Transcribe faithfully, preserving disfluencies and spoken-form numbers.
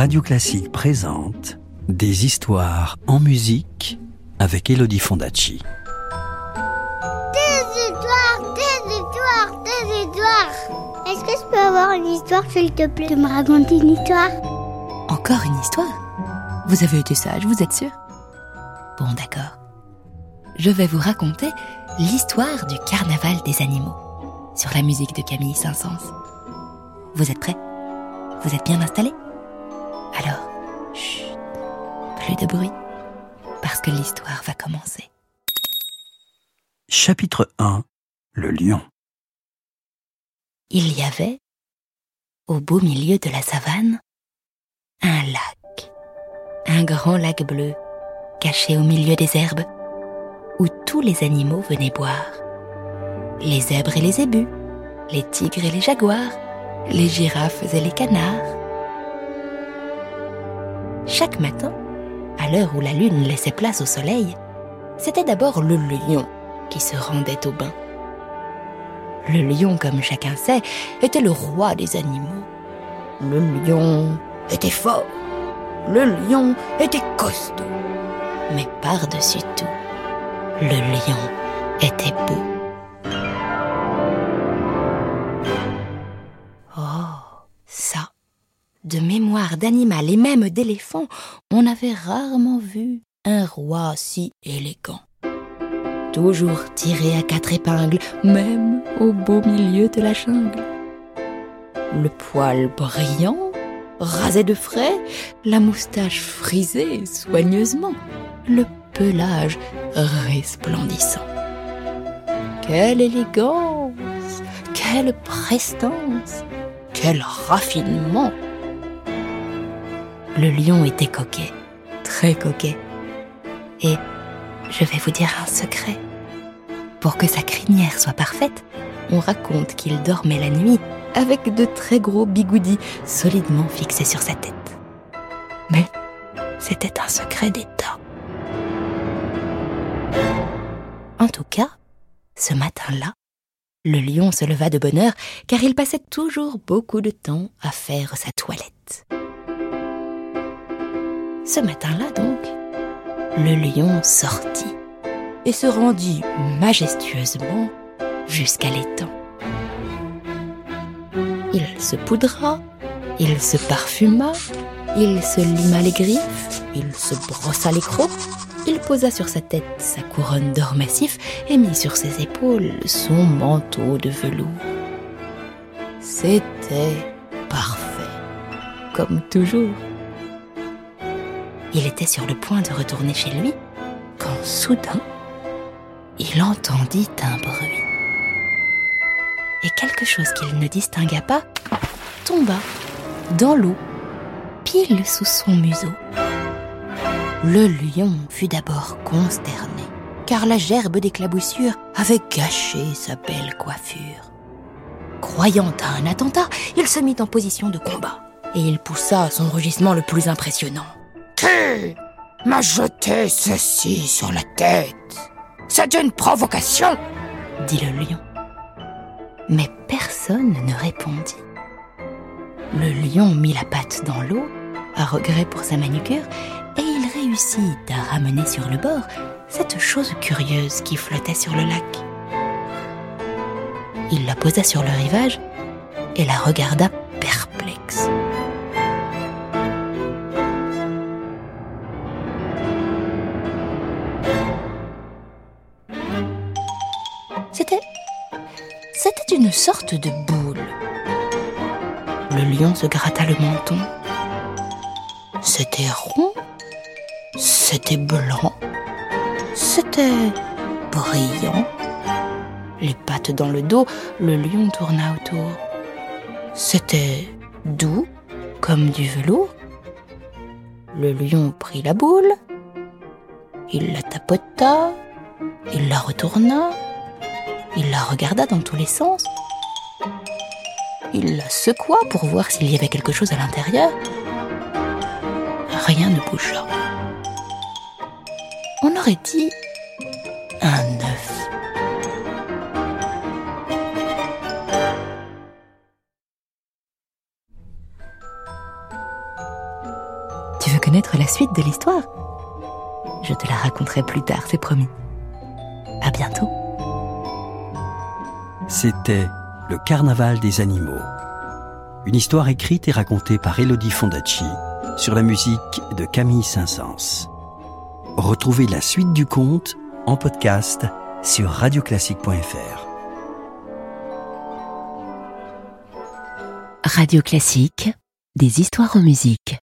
Radio Classique présente des histoires en musique avec Elodie Fondacci. Des histoires, des histoires, des histoires. Est-ce que je peux avoir une histoire, s'il te plaît? Tu me racontes une histoire? Encore une histoire? Vous avez été sage, vous êtes sûr? Bon, d'accord. Je vais vous raconter l'histoire du carnaval des animaux sur la musique de Camille Saint-Saëns. Vous êtes prêts? Vous êtes bien installés? Alors, chut, plus de bruit, parce que l'histoire va commencer. Chapitre un. Le lion. Il y avait, au beau milieu de la savane, un lac, un grand lac bleu, caché au milieu des herbes, où tous les animaux venaient boire. Les zèbres et les zébus, les tigres et les jaguars, les girafes et les canards. Chaque matin, à l'heure où la lune laissait place au soleil, c'était d'abord le lion qui se rendait au bain. Le lion, comme chacun sait, était le roi des animaux. Le lion était fort, le lion était costaud, mais par-dessus tout, le lion était beau. Oh, ça! De mémoire d'animal et même d'éléphant, on avait rarement vu un roi si élégant. Toujours tiré à quatre épingles, même au beau milieu de la jungle. Le poil brillant, rasé de frais, la moustache frisée soigneusement, le pelage resplendissant. Quelle élégance! Quelle prestance! Quel raffinement! Le lion était coquet, très coquet. Et je vais vous dire un secret. Pour que sa crinière soit parfaite, on raconte qu'il dormait la nuit avec de très gros bigoudis solidement fixés sur sa tête. Mais c'était un secret d'État. En tout cas, ce matin-là, le lion se leva de bonne heure car il passait toujours beaucoup de temps à faire sa toilette. Ce matin-là donc, le lion sortit et se rendit majestueusement jusqu'à l'étang. Il se poudra, il se parfuma, il se lima les griffes, il se brossa les crocs, il posa sur sa tête sa couronne d'or massif et mit sur ses épaules son manteau de velours. C'était parfait, comme toujours. Il était sur le point de retourner chez lui, quand soudain, il entendit un bruit. Et quelque chose qu'il ne distingua pas tomba dans l'eau, pile sous son museau. Le lion fut d'abord consterné, car la gerbe d'éclaboussure avait gâché sa belle coiffure. Croyant à un attentat, il se mit en position de combat, et il poussa son rugissement le plus impressionnant. Qui m'a jeté ceci sur la tête? C'est une provocation, dit le lion. Mais personne ne répondit. Le lion mit la patte dans l'eau, à regret pour sa manucure, et il réussit à ramener sur le bord cette chose curieuse qui flottait sur le lac. Il la posa sur le rivage et la regarda perplexe. C'était... c'était une sorte de boule. Le lion se gratta le menton. C'était rond, c'était blanc, c'était brillant. Les pattes dans le dos, le lion tourna autour. C'était doux, comme du velours. Le lion prit la boule, il la tapota, il la retourna. Il la regarda dans tous les sens. Il la secoua pour voir s'il y avait quelque chose à l'intérieur. Rien ne bougea. On aurait dit un œuf. connaître la suite de l'histoire. Je te la raconterai plus tard, c'est promis. À bientôt. C'était Le Carnaval des animaux. Une histoire écrite et racontée par Elodie Fondacci sur la musique de Camille Saint-Saëns. Retrouvez la suite du conte en podcast sur radio classique point f r. Radio Classique, des histoires en musique.